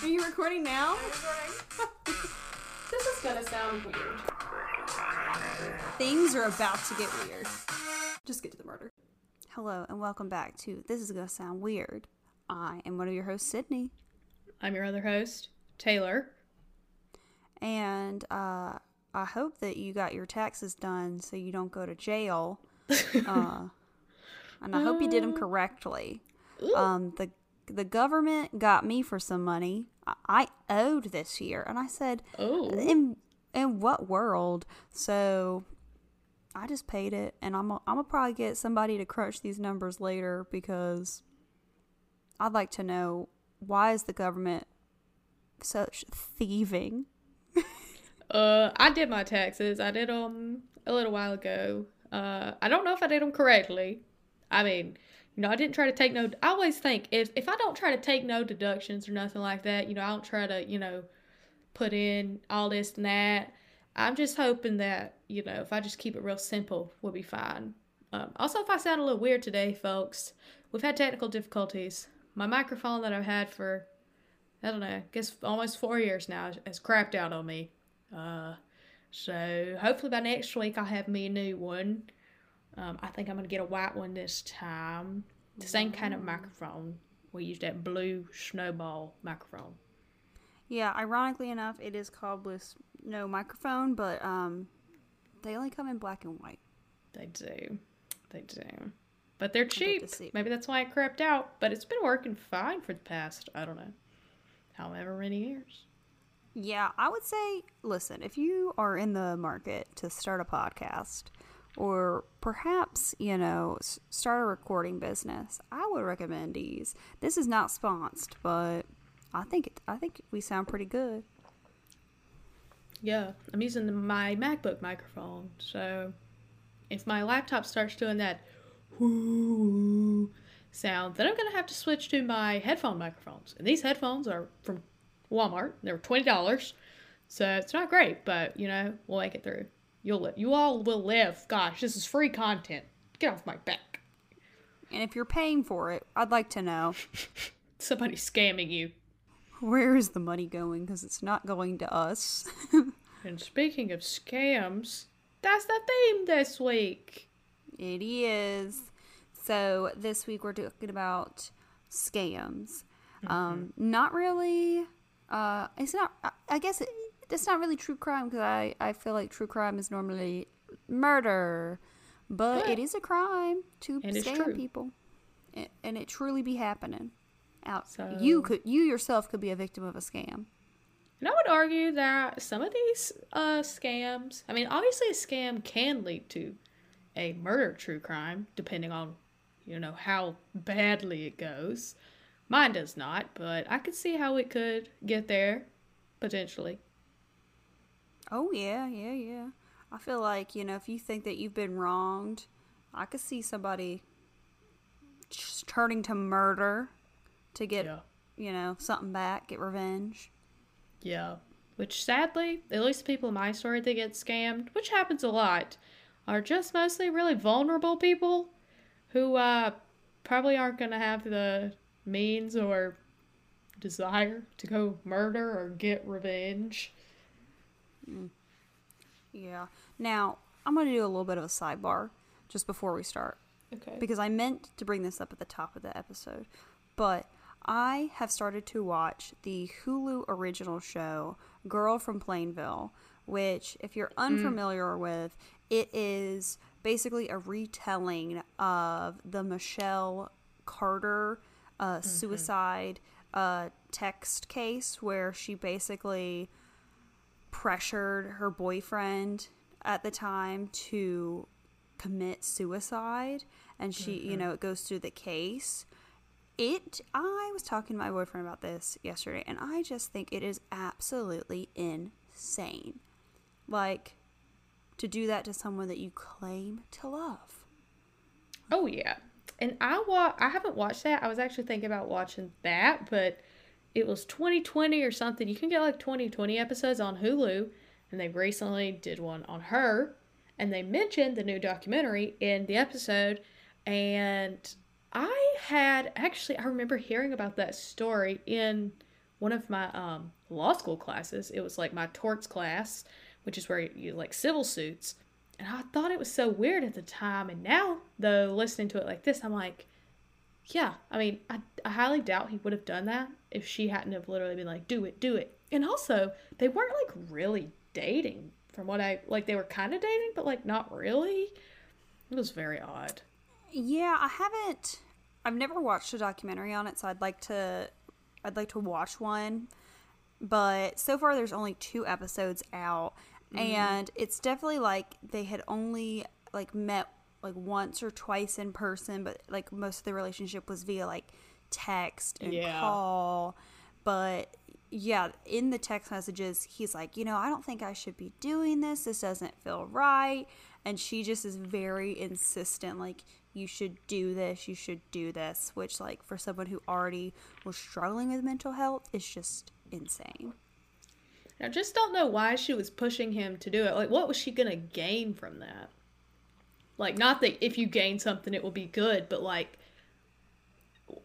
Are you recording now? I'm recording. This is gonna sound weird. Things are about to get weird. Just get to the murder. Hello and welcome back to This Is Gonna Sound Weird. I am one of your hosts, Sydney. I'm your other host, Taylor. And I hope that you got your taxes done so you don't go to jail. And I hope you did them correctly. The government got me for some money I owed this year, and I said, "Oh, in what world?" So I just paid it, and I'm gonna probably get somebody to crunch these numbers later because I'd like to know, why is the government such thieving? I did my taxes. I did them a little while ago. I don't know if I did them correctly. I mean, you know, I didn't try to take no... I always think, if I don't try to take no deductions or nothing like that, you know, I don't try to, you know, put in all this and that. I'm just hoping that, you know, if I just keep it real simple, we'll be fine. Also, if I sound a little weird today, folks, we've had technical difficulties. My microphone that I've had for, I don't know, I guess almost 4 years now has crapped out on me. So, hopefully by next week I'll have me a new one. I think I'm going to get a white one this time. The same kind of microphone. We use that blue snowball microphone. Yeah, ironically enough, it is called blue snow microphone, but they only come in black and white. They do. They do. But they're cheap. Maybe that's why it crapped out, but it's been working fine for the past, I don't know, however many years. Yeah, I would say, listen, if you are in the market to start a podcast... or perhaps, you know, start a recording business, I would recommend these. This is not sponsored, but I think we sound pretty good. Yeah, I'm using my MacBook microphone, so if my laptop starts doing that whoo sound, then I'm going to have to switch to my headphone microphones. And these headphones are from Walmart. They were $20, so it's not great, but, you know, we'll make it through. You'll live. You all will live. Gosh, this is free content. Get off my back. And if you're paying for it, I'd like to know. Somebody's scamming you. Where is the money going? Because it's not going to us. And speaking of scams, that's the theme this week. It is. So this week we're talking about scams. Mm-hmm. Not really. It's not. I guess it. It's not really true crime because I feel like true crime is normally murder, but it is a crime to scam people, and it truly be happening. Out so, you yourself could be a victim of a scam. And I would argue that some of these scams, I mean, obviously a scam can lead to a murder true crime depending on, you know, how badly it goes. Mine does not, but I could see how it could get there potentially. Oh, yeah. I feel like, you know, if you think that you've been wronged, I could see somebody just turning to murder to get, you know, something back, get revenge. Yeah. Which, sadly, at least the people in my story that get scammed, which happens a lot, are just mostly really vulnerable people who probably aren't going to have the means or desire to go murder or get revenge. Yeah. Now, I'm going to do a little bit of a sidebar just before we start. Okay. Because I meant to bring this up at the top of the episode, but I have started to watch the Hulu original show, Girl from Plainville, which, if you're unfamiliar with, it is basically a retelling of the Michelle Carter suicide text case where she basically... pressured her boyfriend at the time to commit suicide, and she you know, it goes through the case. I was talking to my boyfriend about this yesterday, and I just think it is absolutely insane, like, to do that to someone that you claim to love. Oh yeah. And I haven't watched that. I was actually thinking about watching that, but it was 2020 or something. You can get like 2020 episodes on Hulu, and they recently did one on her, and they mentioned the new documentary in the episode, and I remember hearing about that story in one of my law school classes. It was like my torts class, which is where you like civil suits. And I thought it was so weird at the time. And now, though, listening to it like this, I'm like, yeah, I mean, I highly doubt he would have done that if she hadn't have literally been like, do it, do it. And also, they weren't like really dating from what I, like they were kind of dating, but like not really. It was very odd. Yeah, I've never watched a documentary on it, so I'd like to watch one. But so far there's only 2 episodes out. Mm-hmm. And it's definitely like they had only like met like once or twice in person, but like most of the relationship was via like text and call. But yeah, in the text messages, he's like, you know, I don't think I should be doing this. This doesn't feel right. And she just is very insistent, like, you should do this, you should do this, which, like, for someone who already was struggling with mental health, is just insane. I just don't know why she was pushing him to do it. Like, what was she going to gain from that? Like, not that if you gain something, it will be good, but, like,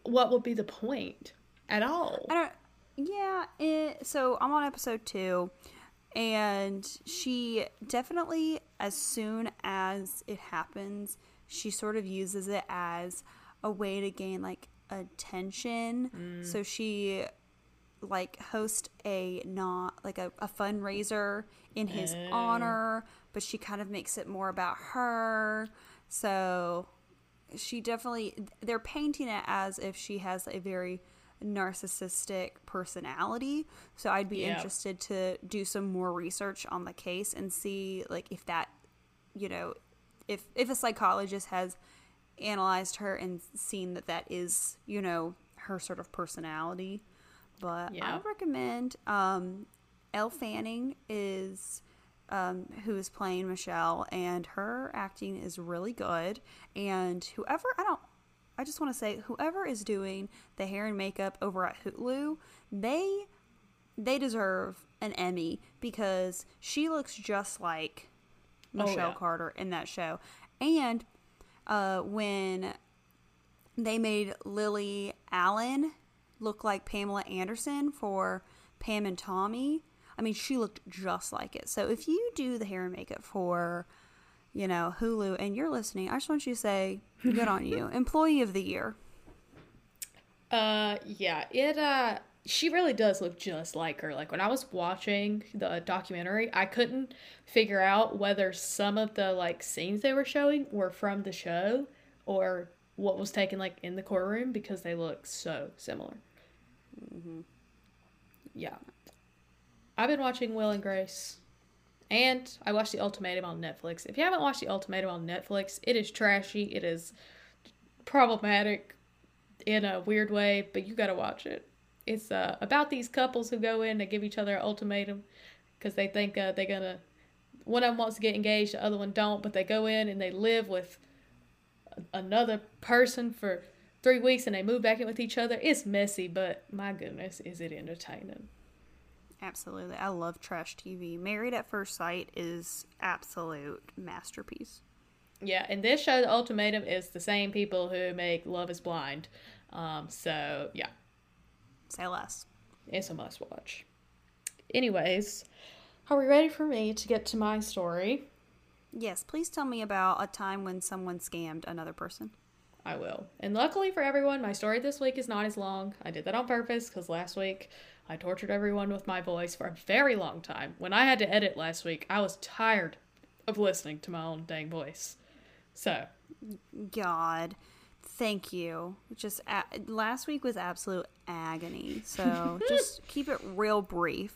what would be the point at all? So I'm on episode 2, and she definitely, as soon as it happens, she sort of uses it as a way to gain, like, attention. Mm. So she, like, hosts a fundraiser in his honor, but she kind of makes it more about her. So she definitely, they're painting it as if she has a very narcissistic personality. So I'd be interested to do some more research on the case and see, like, if that, you know, if a psychologist has analyzed her and seen that is, you know, her sort of personality. But I would recommend Elle Fanning is who is playing Michelle, and her acting is really good. And I just want to say, whoever is doing the hair and makeup over at Hulu, they deserve an Emmy, because she looks just like Michelle Carter in that show. And when they made Lily Allen look like Pamela Anderson for Pam and Tommy, I mean, she looked just like it. So if you do the hair and makeup for, you know, Hulu and you're listening, I just want you to say, good on you. Employee of the year. She really does look just like her. Like, when I was watching the documentary, I couldn't figure out whether some of the, like, scenes they were showing were from the show or what was taken, like, in the courtroom, because they look so similar. Mm-hmm. Yeah. I've been watching Will and Grace, and I watched The Ultimatum on Netflix. If you haven't watched The Ultimatum on Netflix, it is trashy. It is problematic in a weird way, but you gotta watch it. It's about these couples who go in to give each other an ultimatum because they think they're gonna, one of them wants to get engaged, the other one don't, but they go in and they live with another person for 3 weeks and they move back in with each other. It's messy, but my goodness, is it entertaining. Absolutely. I love trash TV. Married at First Sight is absolute masterpiece. Yeah, and this show, The Ultimatum, is the same people who make Love is Blind. So, yeah. Say less. It's a must watch. Anyways, are we ready for me to get to my story? Yes, please tell me about a time when someone scammed another person. I will. And luckily for everyone, my story this week is not as long. I did that on purpose because last week I tortured everyone with my voice for a very long time. When I had to edit last week, I was tired of listening to my own dang voice. So. God. Thank you. Just last week was absolute agony. So just keep it real brief.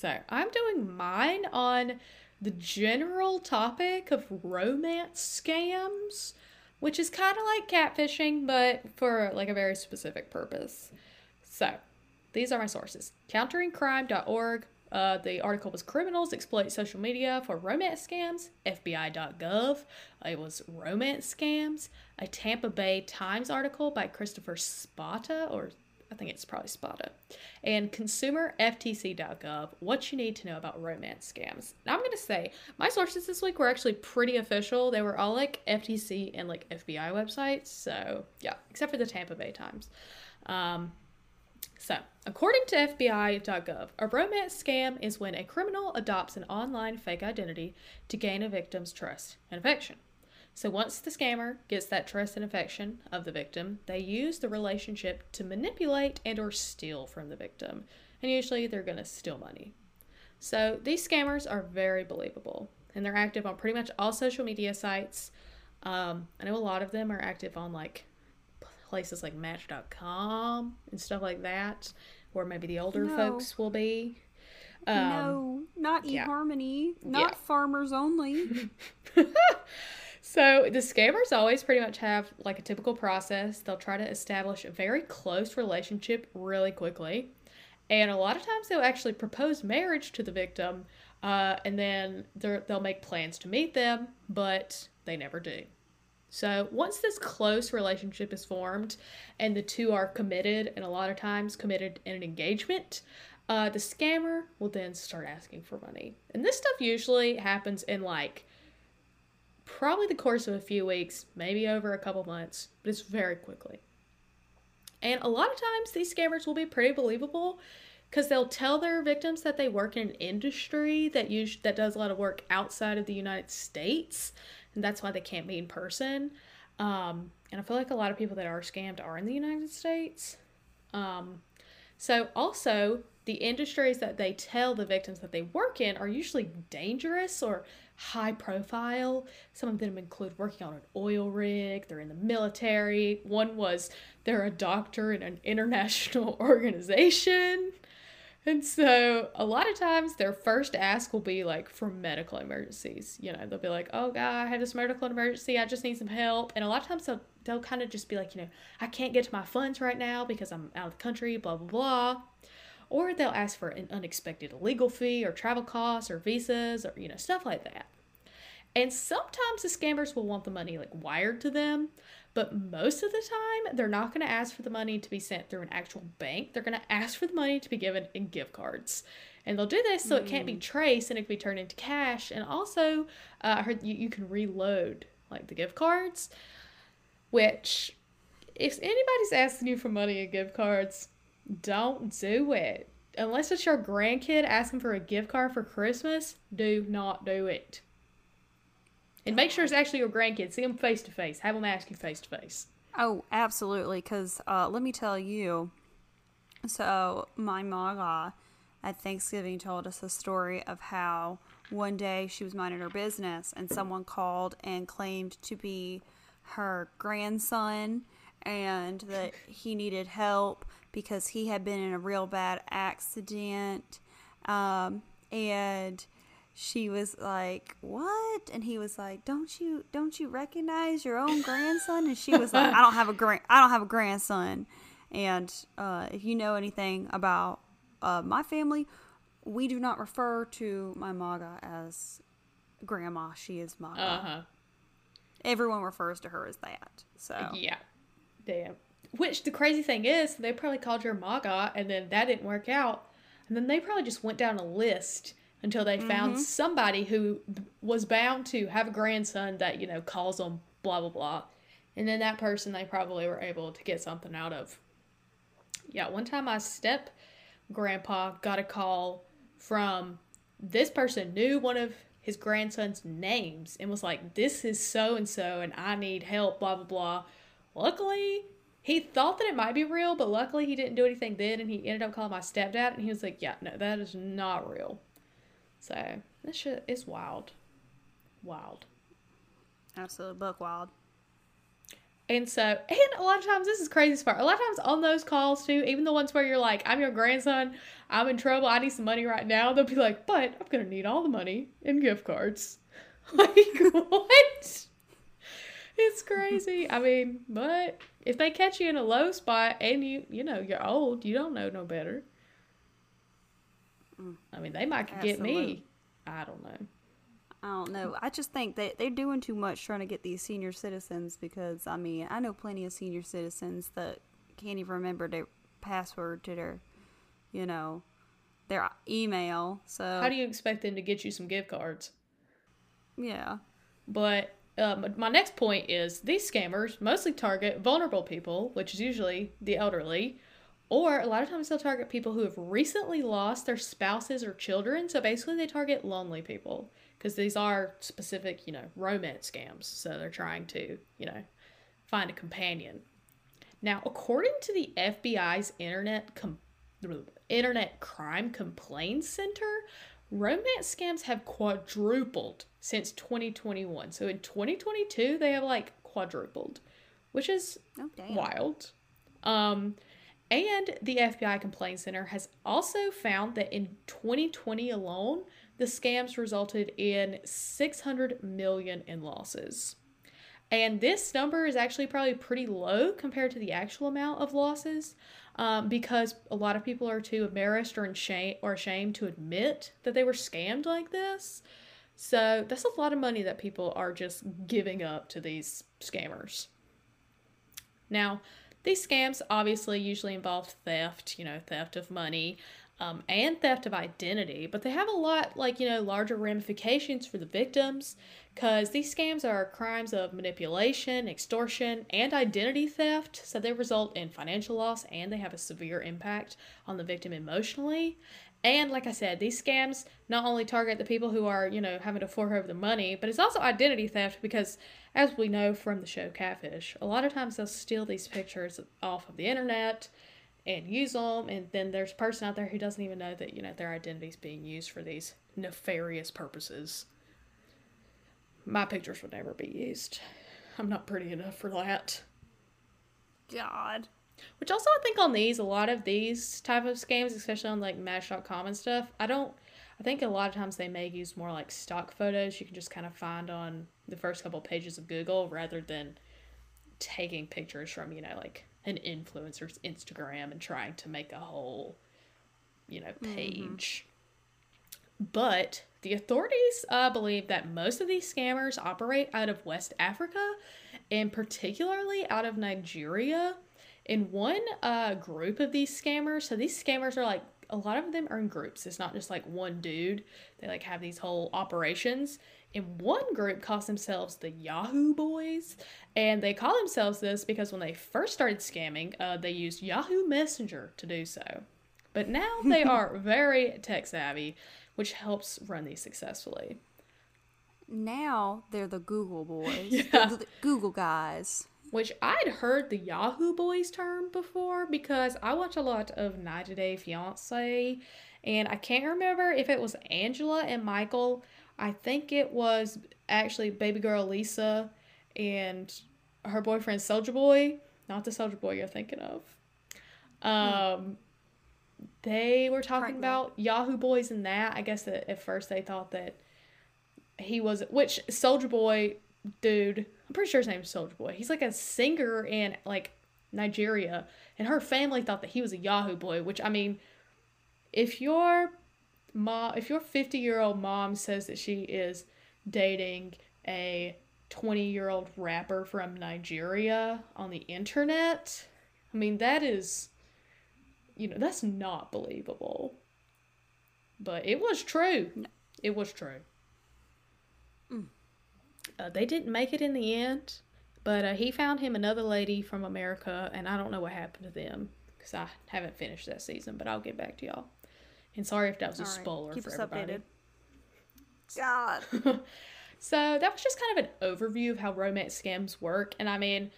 So I'm doing mine on the general topic of romance scams, which is kind of like catfishing, but for like a very specific purpose. So these are my sources. Counteringcrime.org. The article was Criminals Exploit Social Media for Romance Scams, FBI.gov. It was Romance Scams. A Tampa Bay Times article by Christopher Spata, or I think it's probably Spata. And ConsumerFTC.gov, What You Need to Know About Romance Scams. Now I'm going to say, my sources this week were actually pretty official. They were all like FTC and like FBI websites. So yeah, except for the Tampa Bay Times. So, according to FBI.gov, a romance scam is when a criminal adopts an online fake identity to gain a victim's trust and affection. So once the scammer gets that trust and affection of the victim, they use the relationship to manipulate and or steal from the victim. And usually they're going to steal money. So these scammers are very believable, and they're active on pretty much all social media sites. I know a lot of them are active on like places like Match.com and stuff like that, where maybe the older folks will be. No, not eHarmony, not Farmers Only. So the scammers always pretty much have like a typical process. They'll try to establish a very close relationship really quickly. And a lot of times they'll actually propose marriage to the victim, and then they'll make plans to meet them, but they never do. So once this close relationship is formed and the two are committed, and a lot of times committed in an engagement, the scammer will then start asking for money. And this stuff usually happens in like probably the course of a few weeks, maybe over a couple months, but it's very quickly. And a lot of times these scammers will be pretty believable because they'll tell their victims that they work in an industry that does a lot of work outside of the United States. And that's why they can't be in person. And I feel like a lot of people that are scammed are in the United States. So also, the industries that they tell the victims that they work in are usually dangerous or high profile. Some of them include working on an oil rig, they're in the military. One was they're a doctor in an international organization. And so a lot of times their first ask will be like for medical emergencies. You know, they'll be like, oh God, I had this medical emergency. I just need some help. And a lot of times they'll kind of just be like, you know, I can't get to my funds right now because I'm out of the country, blah, blah, blah. Or they'll ask for an unexpected legal fee or travel costs or visas or, you know, stuff like that. And sometimes the scammers will want the money like wired to them, but most of the time they're not going to ask for the money to be sent through an actual bank. They're going to ask for the money to be given in gift cards. And they'll do this so it can't be traced and it can be turned into cash. And also, I heard you can reload like the gift cards, which if anybody's asking you for money in gift cards, don't do it. Unless it's your grandkid asking for a gift card for Christmas, do not do it. And make sure it's actually your grandkid. See them face to face. Have them ask you face to face. Oh, absolutely. Because let me tell you, so my mama at Thanksgiving told us a story of how one day she was minding her business and someone called and claimed to be her grandson and that he needed help because he had been in a real bad accident. And she was like, what? And he was like, don't you recognize your own grandson? And she was like, I don't have a grandson. And if you know anything about my family, we do not refer to my maga as grandma. She is maga. Uh-huh. Everyone refers to her as that. So yeah, damn. Which the crazy thing is, they probably called your MAGA, and then that didn't work out. And then they probably just went down a list until they found somebody who was bound to have a grandson that, you know, calls them blah, blah, blah. And then that person they probably were able to get something out of. Yeah, one time my step-grandpa got a call from this person knew one of his grandson's names and was like, this is so-and-so, and I need help, blah, blah, blah. Luckily, he thought that it might be real, but luckily he didn't do anything then, and he ended up calling my stepdad, and he was like, yeah, no, that is not real. So, this shit is wild. Wild. Absolute buck wild. And so, and a lot of times, this is crazy part, a lot of times on those calls too, even the ones where you're like, I'm your grandson, I'm in trouble, I need some money right now, they'll be like, but I'm going to need all the money in gift cards. Like, what? It's crazy. I mean, but if they catch you in a low spot and you know, you're old, you don't know no better. I mean, they might get me. I don't know. I just think that they're doing too much trying to get these senior citizens because, I mean, I know plenty of senior citizens that can't even remember their password to their, you know, their email. So how do you expect them to get you some gift cards? Yeah. But my next point is these scammers mostly target vulnerable people, which is usually the elderly, Or a lot of times they'll target people who have recently lost their spouses or children. So basically they target lonely people because these are specific, you know, romance scams. So they're trying to, you know, find a companion. Now, according to the FBI's Internet Crime Complaints Center, romance scams have quadrupled since 2021. So in 2022, they have like quadrupled, which is wild. And the FBI Complaint Center has also found that in 2020 alone, the scams resulted in $600 million in losses. And this number is actually probably pretty low compared to the actual amount of losses because a lot of people are too embarrassed or ashamed to admit that they were scammed like this. So that's a lot of money that people are just giving up to these scammers. Now, these scams obviously usually involve theft, you know, theft of money and theft of identity, but they have a lot like, you know, larger ramifications for the victims because these scams are crimes of manipulation, extortion, and identity theft. So they result in financial loss and they have a severe impact on the victim emotionally. And like I said, these scams not only target the people who are, you know, having to fork over the money, but it's also identity theft because, as we know from the show Catfish, a lot of times they'll steal these pictures off of the internet and use them, and then there's a person out there who doesn't even know that, you know, their identity is being used for these nefarious purposes. My pictures would never be used. I'm not pretty enough for that. God. Which also, I think on these, a lot of these type of scams, especially on like Match.com and stuff, I think a lot of times they may use more like stock photos you can just kind of find on the first couple pages of Google rather than taking pictures from, you know, like an influencer's Instagram and trying to make a whole, you know, page. Mm-hmm. But the authorities believe that most of these scammers operate out of West Africa and particularly out of Nigeria. In one group of these scammers, so these scammers are like, a lot of them are in groups. It's not just like one dude. They like have these whole operations. And one group calls themselves the Yahoo Boys. And they call themselves this because when they first started scamming, they used Yahoo Messenger to do so. But now they are very tech savvy, which helps run these successfully. Now they're the Google Boys. Yeah. The Google guys. Which I'd heard the Yahoo Boys term before because I watch a lot of 90 Day Fiancé, and I can't remember if it was Angela and Michael. I think it was actually baby girl Lisa and her boyfriend Soldier Boy. Not the Soldier Boy you're thinking of. They were talking about Yahoo Boys and that. I guess that at first they thought that he was, which Soldier Boy dude, I'm pretty sure his name is Soldier Boy. He's like a singer in like Nigeria, and her family thought that he was a Yahoo Boy. Which, I mean, if your 50-year-old mom says that she is dating a 20-year-old rapper from Nigeria on the internet, I mean that is, you know, that's not believable. But it was true. No. It was true. Mm. They didn't make it in the end, but he found him another lady from America, and I don't know what happened to them because I haven't finished that season, but I'll get back to y'all. And sorry if that was a spoiler for everybody. God. So that was just kind of an overview of how romance scams work. And I mean,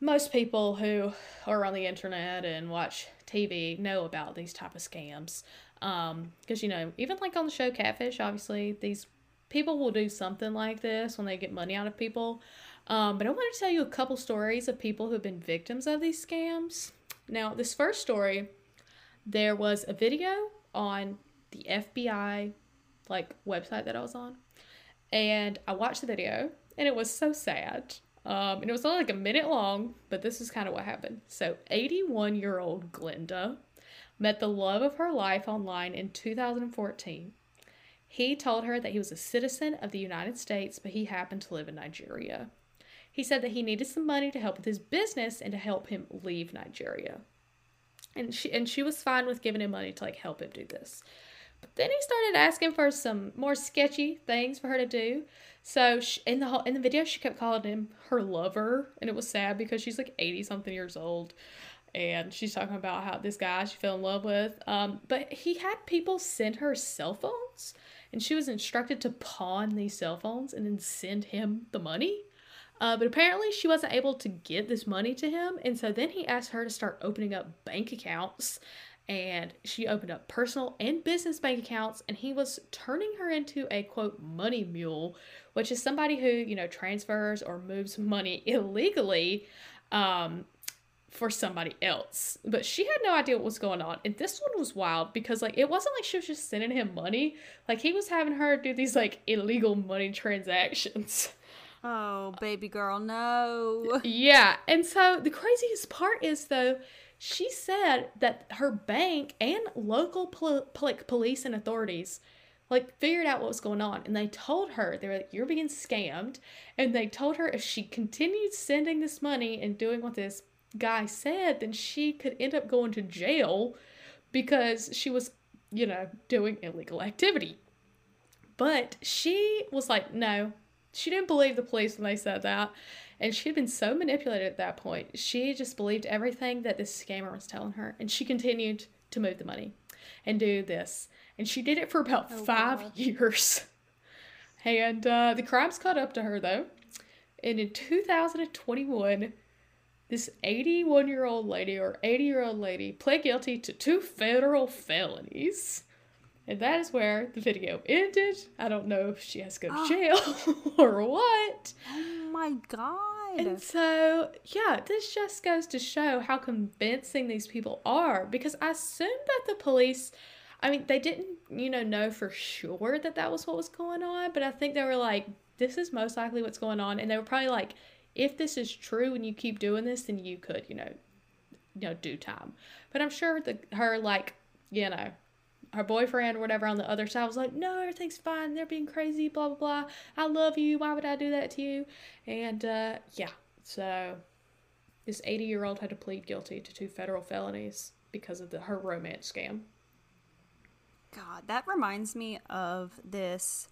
most people who are on the internet and watch TV know about these type of scams because, you know, even like on the show Catfish, obviously these people will do something like this when they get money out of people. But I want to tell you a couple stories of people who've been victims of these scams. Now, this first story, there was a video on the FBI, like, website that I was on. And I watched the video, and it was so sad. And it was only like a minute long, but this is kind of what happened. So, 81-year-old Glenda met the love of her life online in 2014. He told her that he was a citizen of the United States, but he happened to live in Nigeria. He said that he needed some money to help with his business and to help him leave Nigeria. And she was fine with giving him money to like help him do this. But then he started asking for some more sketchy things for her to do. So in the video, she kept calling him her lover, and it was sad because she's like 80 something years old. and she's talking about how this guy she fell in love with, but he had people send her cell phones, and she was instructed to pawn these cell phones and then send him the money. But apparently she wasn't able to get this money to him, and so then he asked her to start opening up bank accounts, and she opened up personal and business bank accounts, and he was turning her into a, quote, money mule, which is somebody who, you know, transfers or moves money illegally for somebody else. But she had no idea what was going on. And this one was wild because, like, it wasn't like she was just sending him money. Like, he was having her do these, like, illegal money transactions. Oh, baby girl, no. Yeah. And so the craziest part is, though, she said that her bank and local police and authorities, like, figured out what was going on. And they told her, they were like, you're being scammed. And they told her if she continued sending this money and doing what this guy said, then she could end up going to jail because she was, you know, doing illegal activity. But she was like, no. She didn't believe the police when they said that, and she'd been so manipulated at that point. She just believed everything that this scammer was telling her, and she continued to move the money and do this, and she did it for about 5 years. And the crimes caught up to her, though, and in 2021, this 81-year-old lady or 80-year-old lady pled guilty to 2 federal felonies. And that is where the video ended. I don't know if she has to go to jail or what. Oh my God. And so, yeah, this just goes to show how convincing these people are. Because I assume that the police, I mean, they didn't, you know for sure that that was what was going on. But I think they were like, this is most likely what's going on. And they were probably like, if this is true and you keep doing this, then you could, you know do time. But I'm sure her, like, you know, her boyfriend or whatever on the other side was like, no, everything's fine. They're being crazy, blah, blah, blah. I love you. Why would I do that to you? And, yeah. So this 80-year-old had to plead guilty to 2 federal felonies because of her romance scam. God, that reminds me of this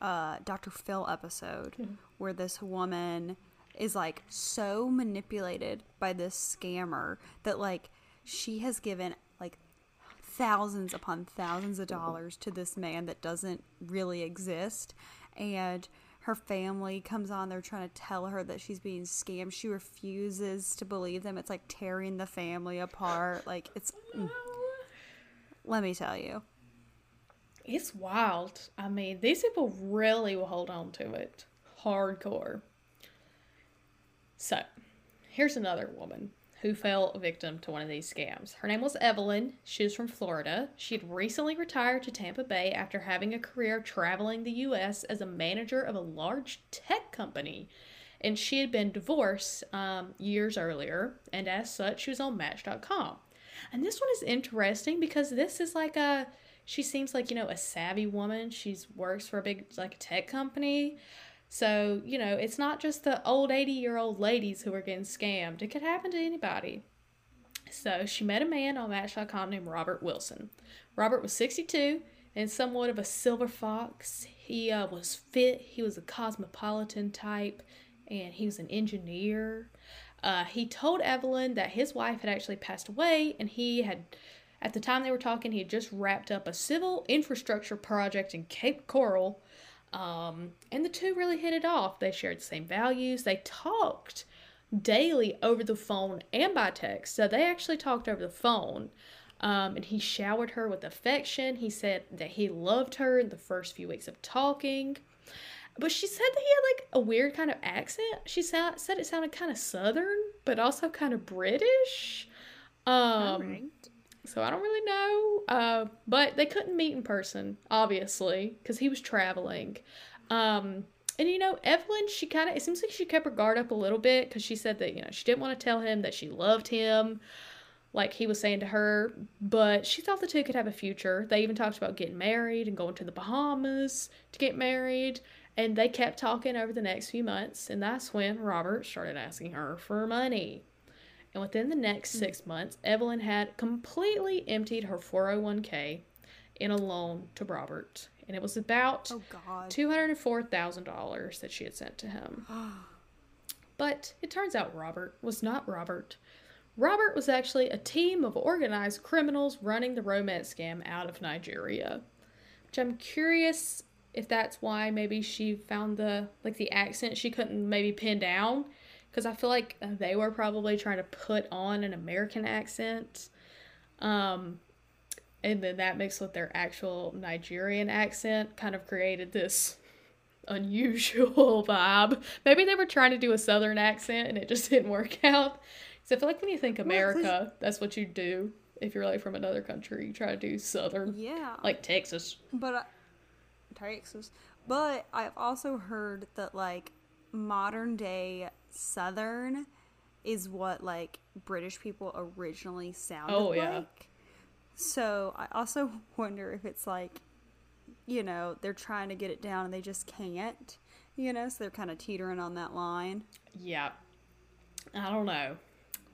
Dr. Phil episode where this woman is, like, so manipulated by this scammer that, like, she has given thousands upon thousands of dollars to this man that doesn't really exist, and her family comes on, they're trying to tell her that she's being scammed. She refuses to believe them. It's like tearing the family apart. Like, it's let me tell you, it's wild. I mean, these people really will hold on to it hardcore. So here's another woman who fell victim to one of these scams. Her name was Evelyn. She was from Florida. She had recently retired to Tampa Bay after having a career traveling the U.S. as a manager of a large tech company. And she had been divorced years earlier. And as such, she was on Match.com. And this one is interesting because this is like a, she seems like, you know, a savvy woman. She works for a big, like, tech company. So, you know, it's not just the old 80-year-old ladies who are getting scammed. It could happen to anybody. So she met a man on Match.com named Robert Wilson. Robert was 62 and somewhat of a silver fox. He was fit. He was a cosmopolitan type, and he was an engineer. He told Evelyn that his wife had actually passed away, and he had, at the time they were talking, he had just wrapped up a civil infrastructure project in Cape Coral. And the two really hit it off. They shared the same values. They talked daily over the phone and by text. So they actually talked over the phone. And he showered her with affection. He said that he loved her in the first few weeks of talking. But she said that he had, like, a weird kind of accent. She said it sounded kind of Southern, but also kind of British. All right. So I don't really know, but they couldn't meet in person, obviously, because he was traveling. And, you know, Evelyn, she kind of, it seems like she kept her guard up a little bit because she said that, you know, she didn't want to tell him that she loved him, like he was saying to her, but she thought the two could have a future. They even talked about getting married and going to the Bahamas to get married, and they kept talking over the next few months, and that's when Robert started asking her for money. And within the next 6 months, Evelyn had completely emptied her 401k in a loan to Robert. And it was about $204,000 that she had sent to him. But it turns out Robert was not Robert. Robert was actually a team of organized criminals running the romance scam out of Nigeria. Which I'm curious if that's why maybe she found the accent she couldn't maybe pin down. Because I feel like they were probably trying to put on an American accent. And then that mixed with their actual Nigerian accent kind of created this unusual vibe. Maybe they were trying to do a Southern accent and it just didn't work out. So I feel like when you think America, that's what you do. If you're like from another country, you try to do Southern. Yeah. Like Texas. But I've also heard that modern day Southern is what British people originally sounded like. So I also wonder if it's they're trying to get it down and they just can't, so they're kind of teetering on that line. Yeah. I don't know.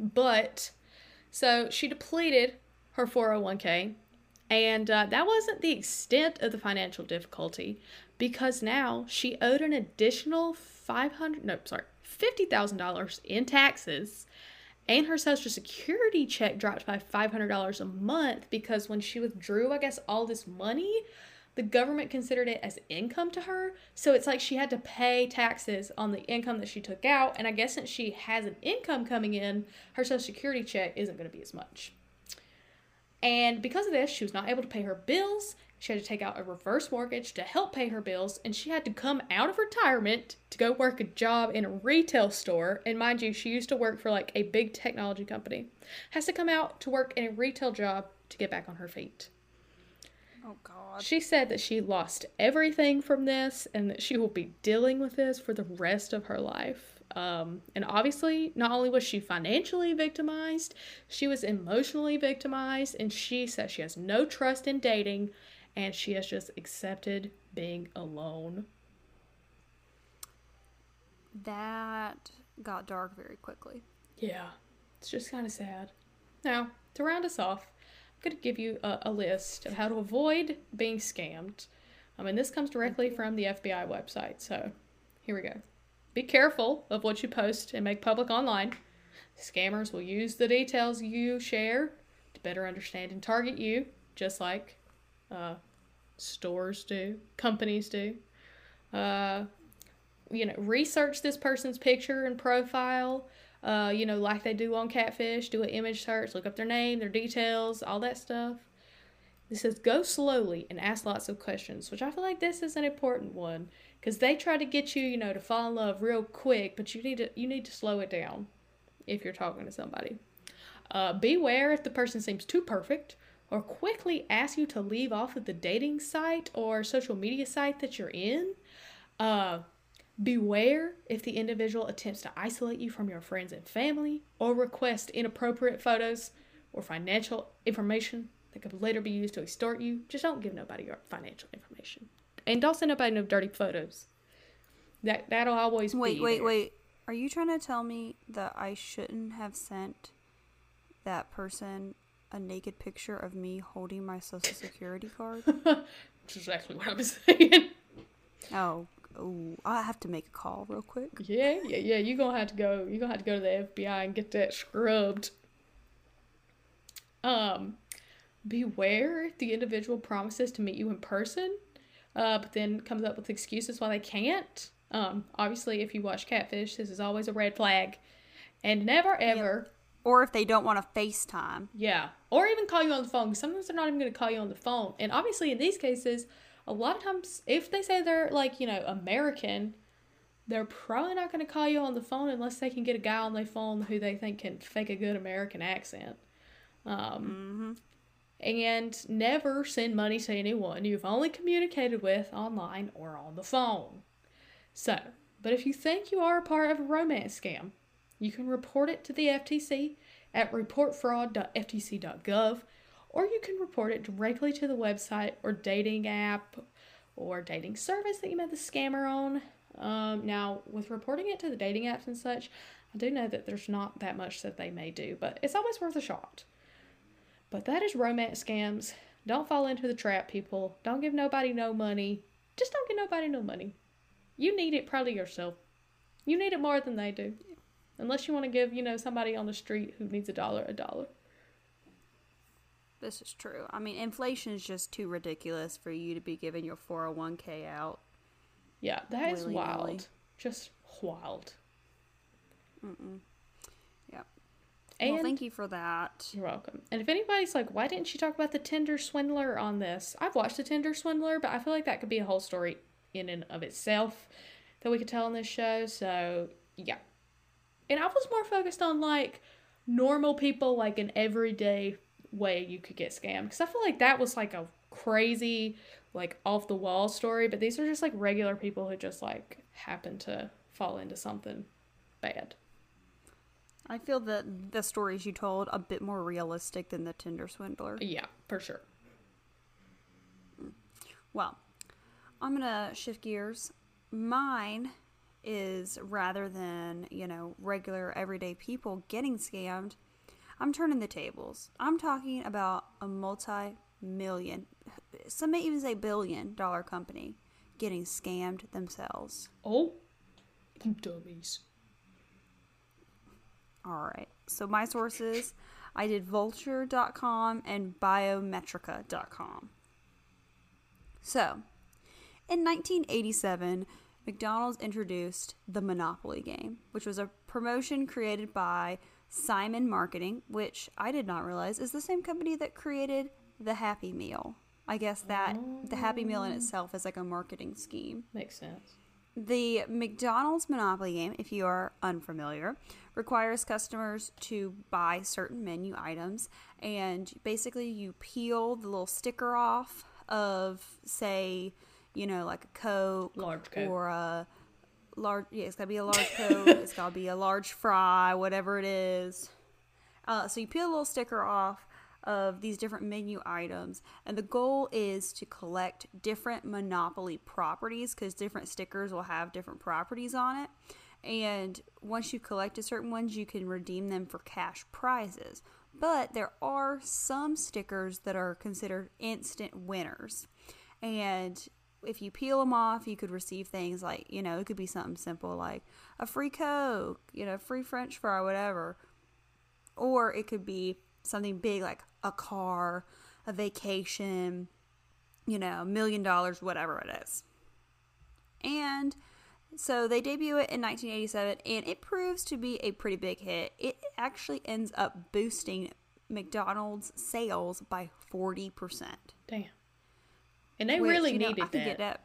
But, so she depleted her 401k, and that wasn't the extent of the financial difficulty, because now she owed an additional $50,000 in taxes, and her Social Security check dropped by $500 a month, because when she withdrew, I guess, all this money, the government considered it as income to her. So it's she had to pay taxes on the income that she took out. And I guess since she has an income coming in, her Social Security check isn't going to be as much. And because of this, she was not able to pay her bills. She had to take out a reverse mortgage to help pay her bills. And she had to come out of retirement to go work a job in a retail store. And mind you, she used to work for a big technology company. Has to come out to work in a retail job to get back on her feet. Oh, God. She said that she lost everything from this and that she will be dealing with this for the rest of her life. And obviously, not only was she financially victimized, she was emotionally victimized. And she says she has no trust in dating and she has just accepted being alone. That got dark very quickly. Yeah. It's just kind of sad. Now, to round us off, going to give you a list of how to avoid being scammed. This comes directly from the FBI website, so here we go. Be careful of what you post and make public online. Scammers will use the details you share to better understand and target you, just like stores do, companies do. Research this person's picture and profile. Like they do on Catfish, do an image search, look up their name, their details, all that stuff. This says go slowly and ask lots of questions, which I feel like this is an important one because they try to get you, to fall in love real quick, but you need to slow it down if you're talking to somebody. Beware if the person seems too perfect or quickly asks you to leave off of the dating site or social media site that you're in. Beware if the individual attempts to isolate you from your friends and family or request inappropriate photos or financial information that could later be used to extort you. Just don't give nobody your financial information. And don't send nobody no dirty photos. That'll always be there. Wait. Are you trying to tell me that I shouldn't have sent that person a naked picture of me holding my Social Security card? Which is actually what I was saying. Oh, I have to make a call real quick. Yeah. You're gonna have to go to the FBI and get that scrubbed. Beware if the individual promises to meet you in person, but then comes up with excuses why they can't. Obviously, if you watch Catfish, this is always a red flag, and never ever. Yep. Or if they don't want to FaceTime. Yeah, or even call you on the phone. Because sometimes they're not even going to call you on the phone, and obviously in these cases. A lot of times, if they say they're, American, they're probably not going to call you on the phone unless they can get a guy on their phone who they think can fake a good American accent. And never send money to anyone you've only communicated with online or on the phone. So, but if you think you are a part of a romance scam, you can report it to the FTC at reportfraud.ftc.gov. Or you can report it directly to the website or dating app or dating service that you met the scammer on. Now, with reporting it to the dating apps and such, I do know that there's not that much that they may do, but it's always worth a shot. But that is romance scams. Don't fall into the trap, people. Don't give nobody no money. Just don't give nobody no money. You need it probably yourself. You need it more than they do. Unless you want to give, you know, somebody on the street who needs $1 a dollar. This is true. I mean, inflation is just too ridiculous for you to be giving your 401k out. Yeah, that is wild. Nilly. Just wild. Mm-mm. Yep. And, well, thank you for that. You're welcome. And if anybody's like, why didn't she talk about the Tinder Swindler on this? I've watched the Tinder Swindler, but I feel like that could be a whole story in and of itself that we could tell on this show. So, yeah. And I was more focused on, like, normal people, like, an everyday way you could get scammed. Because I feel like that was, like, a crazy, like, off-the-wall story. But these are just, like, regular people who just, like, happen to fall into something bad. I feel that the stories you told a bit more realistic than the Tinder Swindler. Yeah, for sure. Well, I'm going to shift gears. Mine is, rather than, you know, regular everyday people getting scammed, I'm turning the tables. I'm talking about a multi-million, some may even say billion-dollar company getting scammed themselves. Oh, you dummies. All right. So my sources, I did vulture.com and biometrica.com. So, in 1987, McDonald's introduced the Monopoly game, which was a promotion created by Simon Marketing, which I did not realize is the same company that created the Happy Meal. I guess that the Happy Meal in itself is like a marketing scheme. Makes sense. The McDonald's Monopoly game, if you are unfamiliar, requires customers to buy certain menu items, and basically you peel the little sticker off of, say, you know, like a Coke, large Coke, or a large, yeah, it's got to be a large Coke, it's got to be a large fry, whatever it is. So you peel a little sticker off of these different menu items, and the goal is to collect different Monopoly properties, because different stickers will have different properties on it. And once you collect a certain ones, you can redeem them for cash prizes. But there are some stickers that are considered instant winners, and if you peel them off, you could receive things like, you know, it could be something simple like a free Coke, you know, free French fry, whatever. Or it could be something big like a car, a vacation, you know, $1 million, whatever it is. And so they debut it in 1987, and it proves to be a pretty big hit. It actually ends up boosting McDonald's sales by 40%. Damn. And they needed that.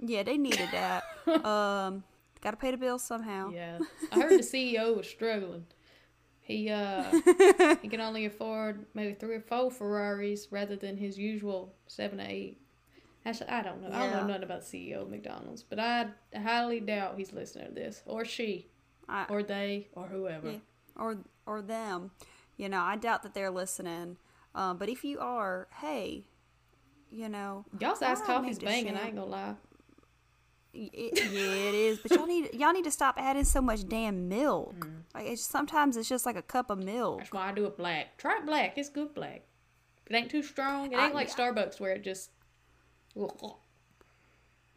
Yeah, they needed that. Got to pay the bills somehow. Yeah. I heard the CEO was struggling. He can only afford maybe 3 or 4 Ferraris rather than his usual 7 or 8. Actually, I don't know. Yeah. I don't know nothing about CEO of McDonald's, but I highly doubt he's listening to this, or she, or they, or whoever, yeah, or them. You know, I doubt that they're listening. But if you are, hey, you know, y'all's ass coffee's banging. I ain't gonna lie. It is, but y'all need to stop adding so much damn milk. Like, sometimes it's just like a cup of milk. That's why I do it black. Try it black. It's good black. It ain't too strong. It ain't like Starbucks where it just. Ugh.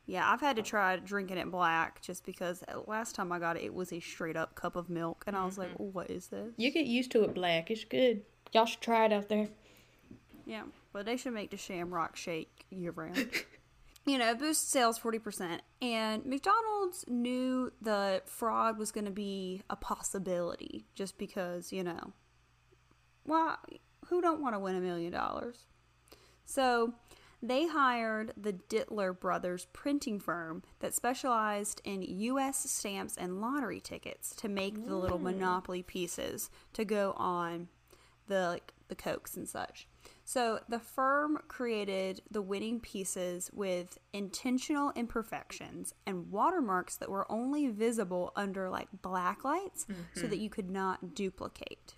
Yeah, I've had to try drinking it black just because last time I got it, it was a straight up cup of milk, and I was like, oh, "What is this?" You get used to it black. It's good. Y'all should try it out there. Yeah, but they should make the Shamrock Shake year round. You know, boost sales 40%. And McDonald's knew that fraud was going to be a possibility just because, you know, well, who don't want to win $1 million? So they hired the Dittler Brothers printing firm that specialized in U.S. stamps and lottery tickets to make the little Monopoly pieces to go on the Cokes and such. So the firm created the winning pieces with intentional imperfections and watermarks that were only visible under like black lights so that you could not duplicate.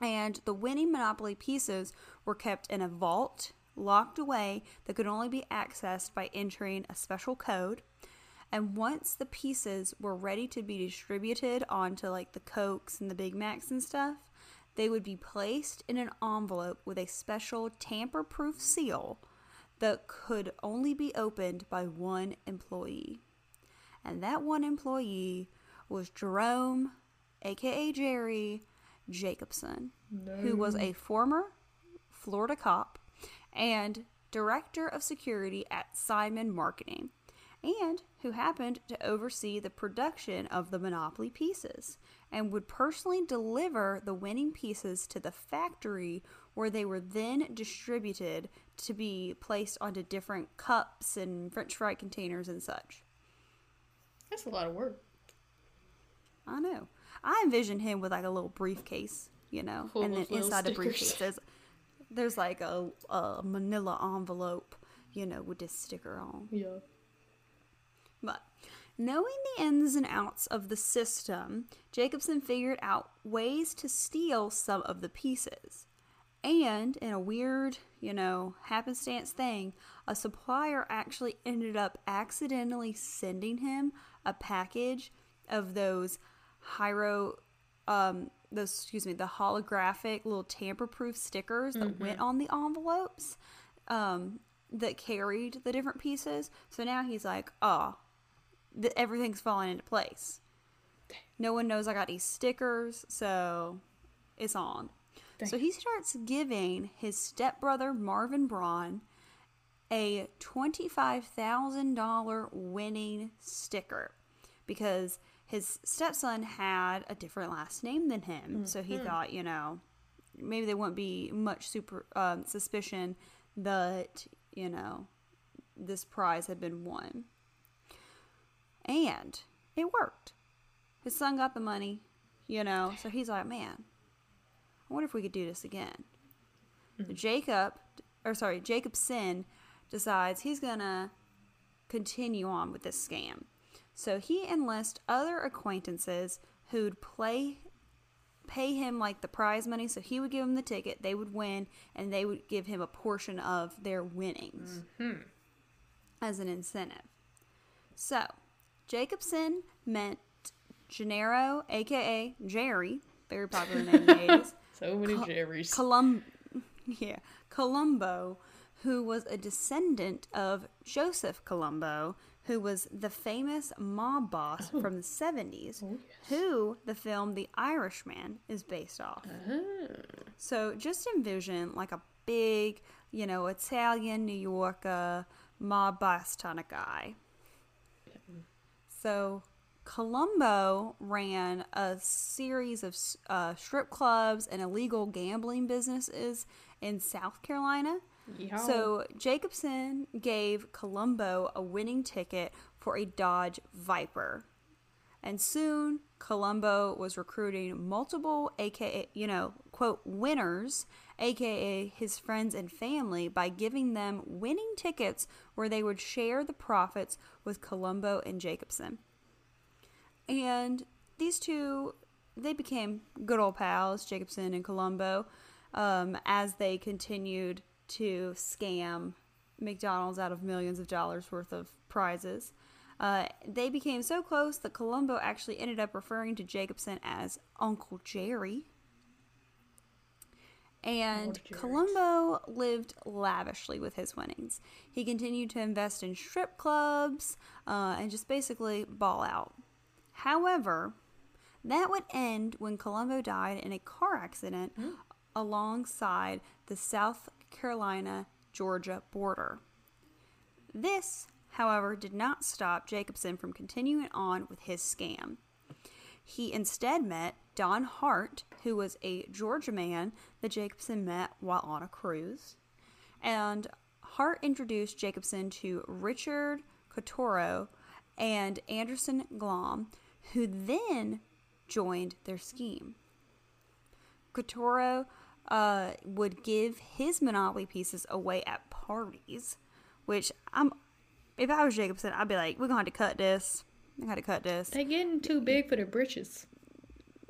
And the winning Monopoly pieces were kept in a vault, locked away, that could only be accessed by entering a special code. And once the pieces were ready to be distributed onto like the Cokes and the Big Macs and stuff, they would be placed in an envelope with a special tamper-proof seal that could only be opened by one employee. And that one employee was Jerome, a.k.a. Jerry Jacobson, who was a former Florida cop and director of security at Simon Marketing, and who happened to oversee the production of the Monopoly pieces and would personally deliver the winning pieces to the factory where they were then distributed to be placed onto different cups and french fry containers and such. That's a lot of work. I know. I envision him with like a little briefcase, you know, and then inside the briefcase there's like a manila envelope, you know, with this sticker on. Yeah. But knowing the ins and outs of the system, Jacobson figured out ways to steal some of the pieces. And in a weird, you know, happenstance thing, a supplier actually ended up accidentally sending him a package of the holographic little tamper-proof stickers that went on the envelopes that carried the different pieces. So now he's like, oh, everything's falling into place. Dang. No one knows I got these stickers, so it's on. Dang. So he starts giving his stepbrother, Marvin Braun, a $25,000 winning sticker because his stepson had a different last name than him. Mm-hmm. So he thought, you know, maybe there wouldn't be much suspicion that, you know, this prize had been won. And it worked. His son got the money, you know, so he's like, man, I wonder if we could do this again. Mm-hmm. Jacobson decides he's going to continue on with this scam. So he enlists other acquaintances who'd pay him like the prize money. So he would give them the ticket, they would win, and they would give him a portion of their winnings as an incentive. So Jacobson met Gennaro, a.k.a. Jerry, very popular name in the 80s. So many Jerrys. Colombo, who was a descendant of Joseph Colombo, who was the famous mob boss from the 70s, who the film The Irishman is based off. Oh. So just envision like a big, you know, Italian, New Yorker, mob boss kind of guy. So Colombo ran a series of strip clubs and illegal gambling businesses in South Carolina. Yo. So Jacobson gave Colombo a winning ticket for a Dodge Viper, and soon Colombo was recruiting multiple, aka, you know, quote, winners, aka his friends and family, by giving them winning tickets where they would share the profits with Colombo and Jacobson. And these two, they became good old pals, Jacobson and Colombo, as they continued to scam McDonald's out of millions of dollars worth of prizes. They became so close that Colombo actually ended up referring to Jacobson as Uncle Jerry. And Colombo lived lavishly with his winnings. He continued to invest in strip clubs and just basically ball out. However, that would end when Colombo died in a car accident alongside the South Carolina-Georgia border. This, however, did not stop Jacobson from continuing on with his scam. He instead met Don Hart, who was a Georgia man that Jacobson met while on a cruise. And Hart introduced Jacobson to Richard Cotoro and Anderson Glom, who then joined their scheme. Cotoro would give his Monopoly pieces away at parties, which if I was Jacobson, I'd be like, we're going to cut this. I got to cut this. They're getting too big for their britches.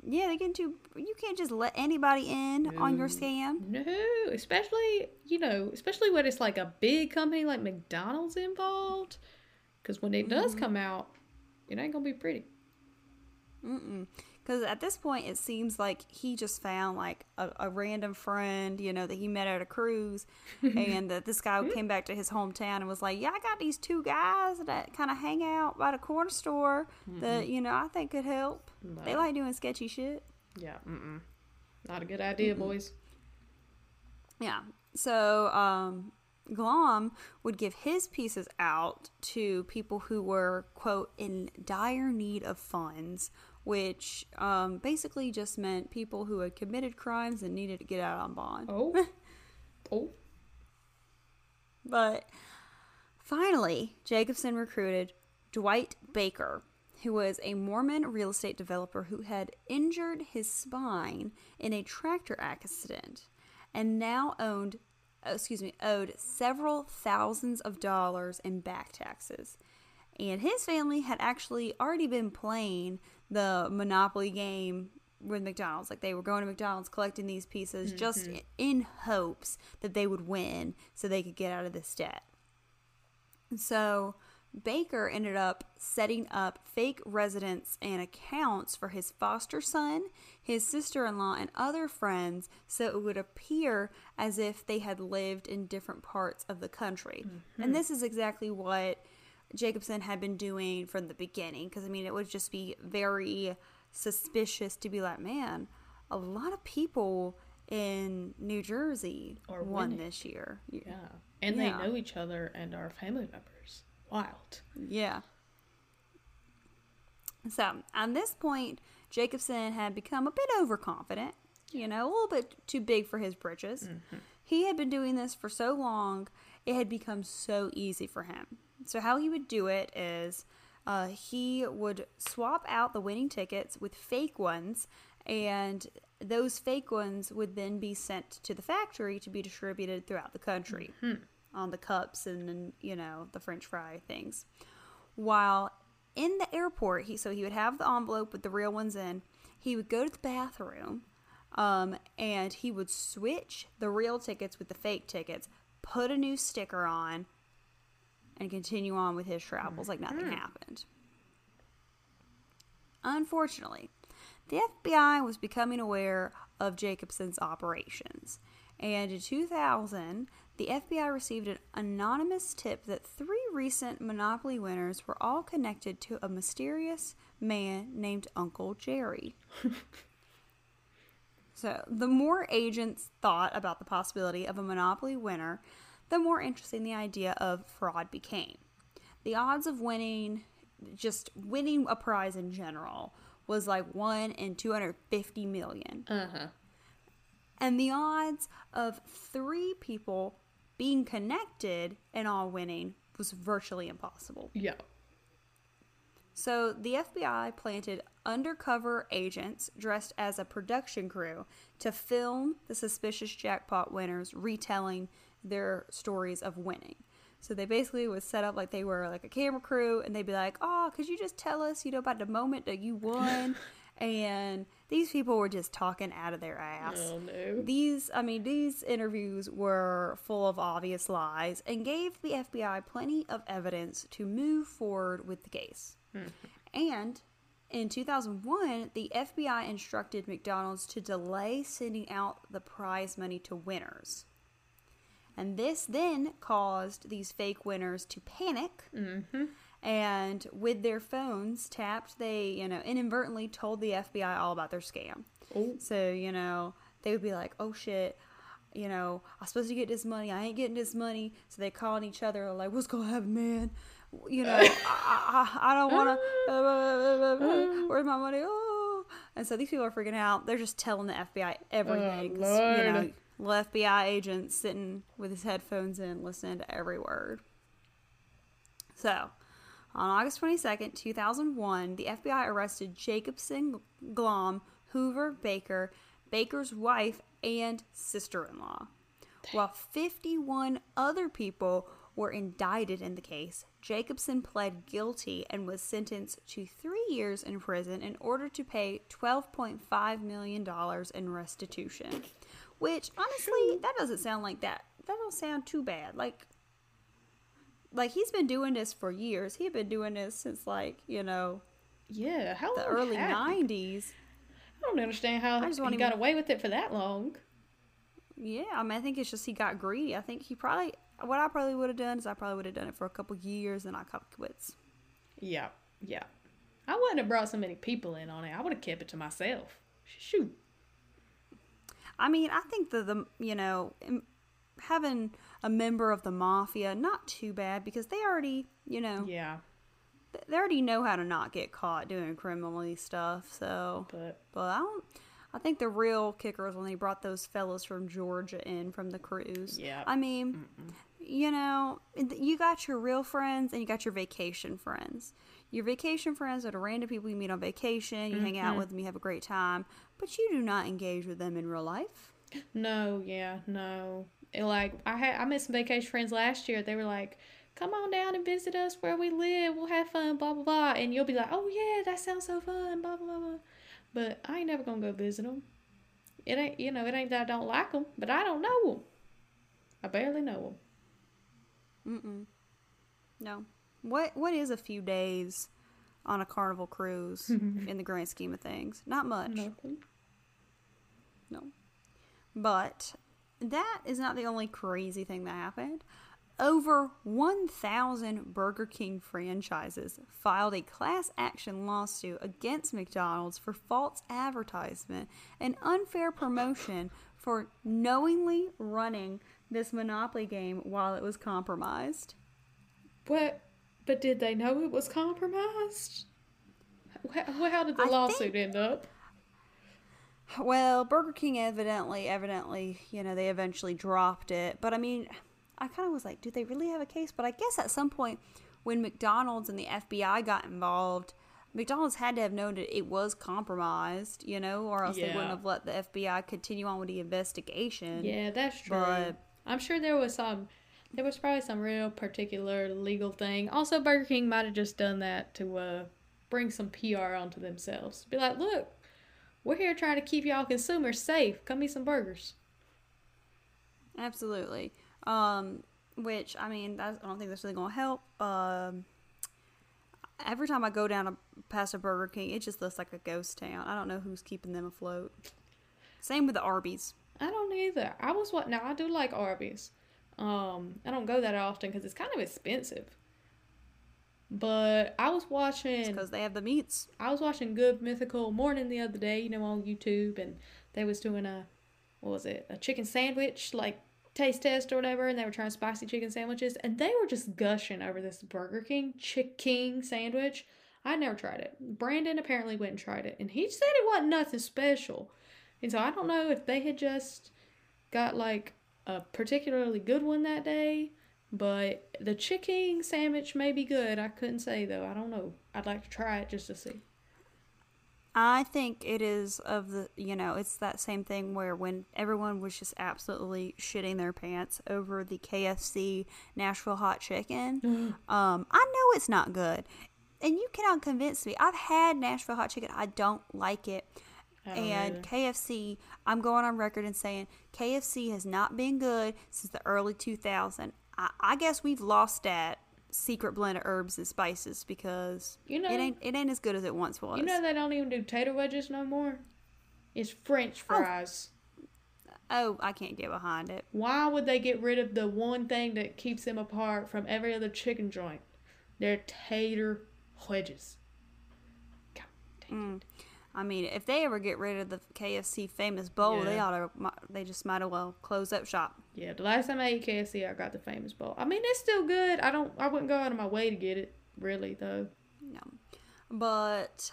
Yeah, they're getting too... You can't just let anybody in on your scam. No, especially when it's like a big company like McDonald's involved. Because when it does come out, it ain't going to be pretty. Because at this point, it seems like he just found like a random friend, you know, that he met at a cruise, and that this guy came back to his hometown and was like, yeah, I got these two guys that kind of hang out by the corner store that, you know, I think could help. No. They like doing sketchy shit. Yeah. Mm-mm. Not a good idea, boys. Yeah. So, Glom would give his pieces out to people who were, quote, in dire need of funds, which basically just meant people who had committed crimes and needed to get out on bond. Oh. But finally, Jacobson recruited Dwight Baker, who was a Mormon real estate developer who had injured his spine in a tractor accident and now owed several thousands of dollars in back taxes. And his family had actually already been playing the Monopoly game with McDonald's. Like, they were going to McDonald's, collecting these pieces just in hopes that they would win so they could get out of this debt. And so Baker ended up setting up fake residents and accounts for his foster son, his sister-in-law, and other friends, so it would appear as if they had lived in different parts of the country. And this is exactly what Jacobson had been doing from the beginning, because, I mean, it would just be very suspicious to be like, man, a lot of people in New Jersey won this year. Yeah. And they know each other and are family members. Wild. Yeah. So, at this point, Jacobson had become a bit overconfident, you know, a little bit too big for his britches. He had been doing this for so long, it had become so easy for him. So, how he would do it is he would swap out the winning tickets with fake ones, and those fake ones would then be sent to the factory to be distributed throughout the country. On the cups and, you know, the french fry things. While in the airport, he would have the envelope with the real ones in. He would go to the bathroom, and he would switch the real tickets with the fake tickets, put a new sticker on, and continue on with his travels like nothing happened. Unfortunately, the FBI was becoming aware of Jacobson's operations. And in 2000, the FBI received an anonymous tip that 3 recent Monopoly winners were all connected to a mysterious man named Uncle Jerry. So, the more agents thought about the possibility of a Monopoly winner, the more interesting the idea of fraud became. The odds of winning a prize in general, was like 1 in 250 million. And the odds of 3 people being connected and all winning was virtually impossible. Yeah. So the FBI planted undercover agents dressed as a production crew to film the suspicious jackpot winners retelling their stories of winning. So they basically was set up like they were like a camera crew, and they'd be like, oh, could you just tell us, you know, about the moment that you won? And these people were just talking out of their ass. Oh, no. These interviews were full of obvious lies and gave the FBI plenty of evidence to move forward with the case. And in 2001, the FBI instructed McDonald's to delay sending out the prize money to winners. And this then caused these fake winners to panic. And with their phones tapped, they, you know, inadvertently told the FBI all about their scam. So, you know, they would be like, oh, shit, you know, I'm supposed to get this money. I ain't getting this money. So they calling each other like, what's going to happen, man? You know, I don't want to. Where's my money? Oh. And so these people are freaking out. They're just telling the FBI everything. Lord. You know, FBI agent sitting with his headphones in, listening to every word. So, on August 22nd, 2001, the FBI arrested Jacobson, Glom, Hoover, Baker, Baker's wife, and sister-in-law. While 51 other people were indicted in the case, Jacobson pled guilty and was sentenced to 3 years in prison in order to pay $12.5 million in restitution. Which, honestly, that doesn't sound like that. That don't sound too bad. Like he's been doing this for years. He had been doing this since, like, you know, how the early 90s. I don't understand how he got away with it for that long. Yeah, I mean, I think it's just he got greedy. I think he probably, what I probably would have done is I probably would have done it for a couple years and I called it quits. Yeah, yeah. I wouldn't have brought so many people in on it. I would have kept it to myself. Shoot. I mean, I think the you know, having a member of the mafia, not too bad because they already, you know. Yeah. They already know how to not get caught doing criminally stuff, so. But I think the real kicker is when they brought those fellas from Georgia in from the cruise. Yeah. I mean, you know, you got your real friends and you got your vacation friends. Your vacation friends are the random people you meet on vacation, you hang out with them, you have a great time, but you do not engage with them in real life. No, yeah, no. Like, I met some vacation friends last year. They were like, come on down and visit us where we live. We'll have fun, blah, blah, blah. And you'll be like, oh, yeah, that sounds so fun, blah, blah, blah. But I ain't never going to go visit them. It ain't, you know, it ain't that I don't like them, but I don't know them. I barely know them. No. What is a few days on a Carnival cruise in the grand scheme of things? Not much. Nothing. No. But that is not the only crazy thing that happened. Over 1,000 Burger King franchises filed a class action lawsuit against McDonald's for false advertisement and unfair promotion for knowingly running this Monopoly game while it was compromised. What? But did they know it was compromised? How did the lawsuit end up? Well, Burger King evidently, you know, they eventually dropped it. But I mean, I kind of was like, do they really have a case? But I guess at some point when McDonald's and the FBI got involved, McDonald's had to have known that it was compromised, you know, or else they wouldn't have let the FBI continue on with the investigation. Yeah, that's true. But I'm sure there was probably some real particular legal thing. Also, Burger King might have just done that to bring some PR onto themselves. Be like, look, we're here trying to keep y'all consumers safe. Come eat some burgers. Absolutely. Which, I mean, I don't think that's really going to help. Every time I go down past a Burger King, it just looks like a ghost town. I don't know who's keeping them afloat. Same with the Arby's. I don't either. Now, I do like Arby's. I don't go that often because it's kind of expensive. But I was watching... because they have the meats. I was watching Good Mythical Morning the other day, you know, on YouTube. And they was doing a chicken sandwich, like, taste test or whatever. And they were trying spicy chicken sandwiches. And they were just gushing over this Burger King chicken sandwich. I never tried it. Brandon apparently went and tried it. And he said it wasn't nothing special. And so I don't know if they had just got, like, a particularly good one that day, but the chicken sandwich may be good. I couldn't say, though. I don't know. I'd like to try it just to see. I think it is of the, you know, it's that same thing where when everyone was just absolutely shitting their pants over the KFC Nashville hot chicken. I know it's not good. And you cannot convince me. I've had Nashville hot chicken. I don't like it. And KFC, I'm going on record and saying KFC has not been good since the early 2000s. I guess we've lost that secret blend of herbs and spices because you know, it ain't as good as it once was. You know they don't even do tater wedges no more? It's French fries. Oh, I can't get behind it. Why would they get rid of the one thing that keeps them apart from every other chicken joint? They're tater wedges. God damn it. I mean, if they ever get rid of the KFC famous bowl, they just might as well close up shop. Yeah, the last time I ate KFC, I got the famous bowl. I mean, it's still good. I wouldn't go out of my way to get it, really, though. No. But,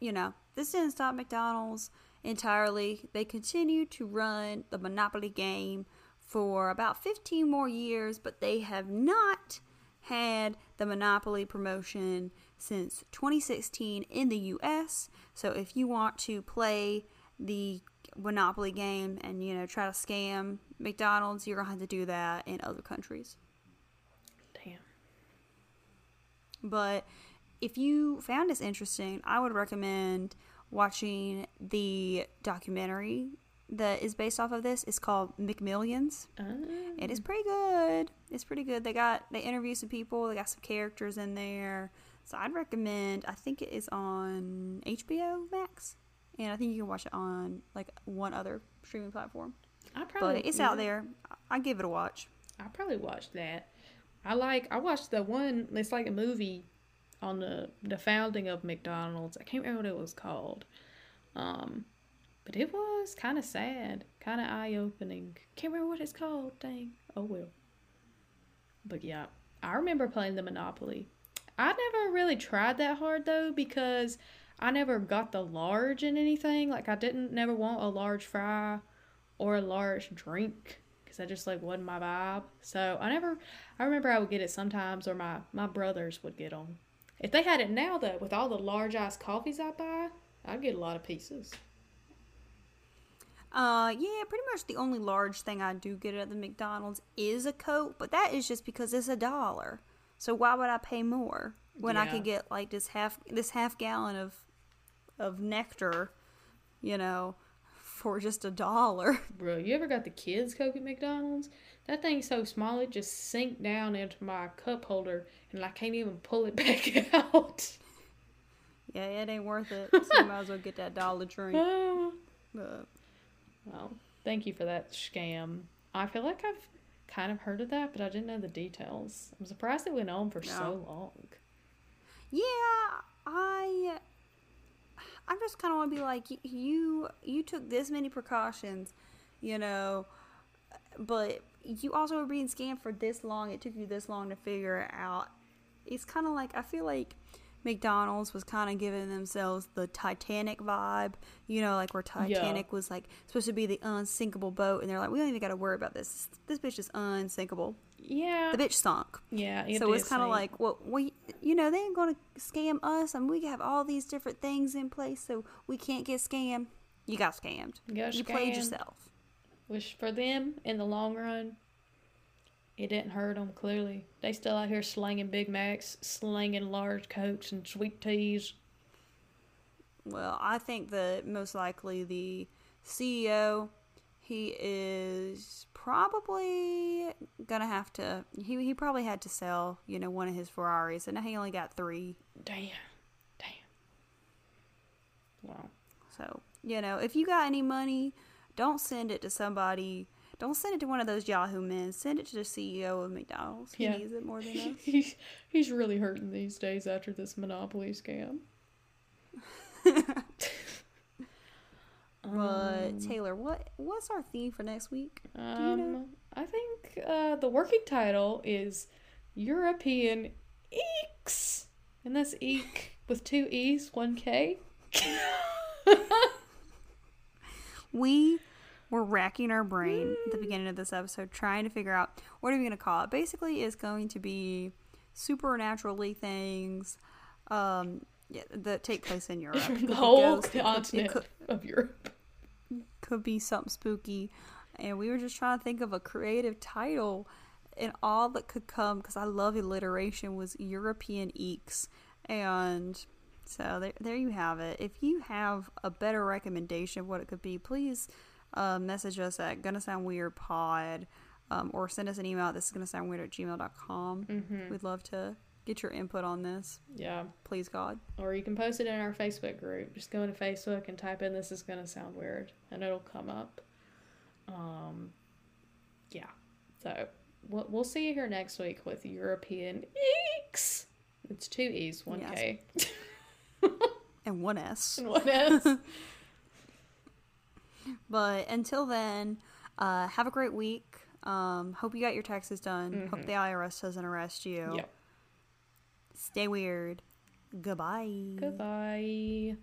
you know, this didn't stop McDonald's entirely. They continued to run the Monopoly game for about 15 more years, but they have not had the Monopoly promotion since 2016 in the U.S. So if you want to play the Monopoly game and, you know, try to scam McDonald's, you're going to have to do that in other countries. Damn. But if you found this interesting, I would recommend watching the documentary that is based off of this. It's called McMillions. It is pretty good. It's pretty good. They interviewed some people. They got some characters in there. So I'd recommend, I think it is on HBO Max, and I think you can watch it on like one other streaming platform. Out there. I give it a watch. I'll probably watch that. I watched the one, it's like a movie on the founding of McDonald's. I can't remember what it was called. But it was kind of sad, kind of eye-opening. Can't remember what it's called, dang. Oh, well. But yeah, I remember playing the Monopoly. I never really tried that hard, though, because I never got the large in anything. Like, I never want a large fry or a large drink, because that just, like, wasn't my vibe. So, I remember I would get it sometimes, or my brothers would get them. If they had it now, though, with all the large-iced coffees I buy, I'd get a lot of pieces. Yeah, pretty much the only large thing I do get at the McDonald's is a Coke, but that is just because it's $1. So why would I pay more when I could get like this half gallon of nectar, you know, for just $1? Bro, you ever got the kids Coke at McDonald's? That thing's so small it just sank down into my cup holder, and I can't even pull it back out. Yeah, it ain't worth it. So you might as well get that $1 drink. Well, thank you for that scam. I feel like I've kind of heard of that, but I didn't know the details. I'm surprised it went on for so long. Yeah, I just kind of want to be like, you took this many precautions, you know, but you also were being scammed for this long. It took you this long to figure it out. It's kind of like, I feel like McDonald's was kind of giving themselves the Titanic vibe, you know, like where Titanic was like supposed to be the unsinkable boat, and they're like, we don't even got to worry about this. This bitch is unsinkable. Yeah, the bitch sunk. Yeah, so it's kind of like, well, we, you know, they ain't gonna scam us, and we have all these different things in place, so we can't get scammed. You got scammed. You played yourself. Which for them, in the long run, it didn't hurt them, clearly. They still out here slanging Big Macs, slanging large Cokes and sweet teas. Well, I think that most likely the CEO, he is probably going to have to... He probably had to sell, you know, one of his Ferraris, and now he only got 3. Damn. Wow. So, you know, if you got any money, don't send it to somebody... Don't send it to one of those Yahoo men. Send it to the CEO of McDonald's. He needs it more than us. He's really hurting these days after this Monopoly scam. But Taylor, what's our theme for next week? Do you know? I think the working title is European Eeks, and that's eek with 2 e's, 1 k. We're racking our brain at the beginning of this episode, trying to figure out what are we going to call it. Basically, it's going to be supernaturally things that take place in Europe. The whole continent of Europe. Could be something spooky. And we were just trying to think of a creative title, and all that could come, because I love alliteration, was European Eeks. And... so there you have it. If you have a better recommendation of what it could be, please message us at gonnasoundweirdpod, or send us an email at thisisgonnasoundweird@gmail.com. We'd love to get your input on this. Yeah. Please, God. Or you can post it in our Facebook group. Just go into Facebook and type in This Is Gonna Sound Weird, and it'll come up. Yeah. So we'll see you here next week with European Eeks. It's 2 e's, 1 k. And 1 s. And 1 s. But until then, have a great week. Hope you got your taxes done. Hope the IRS doesn't arrest you. Yep. Stay weird. Goodbye.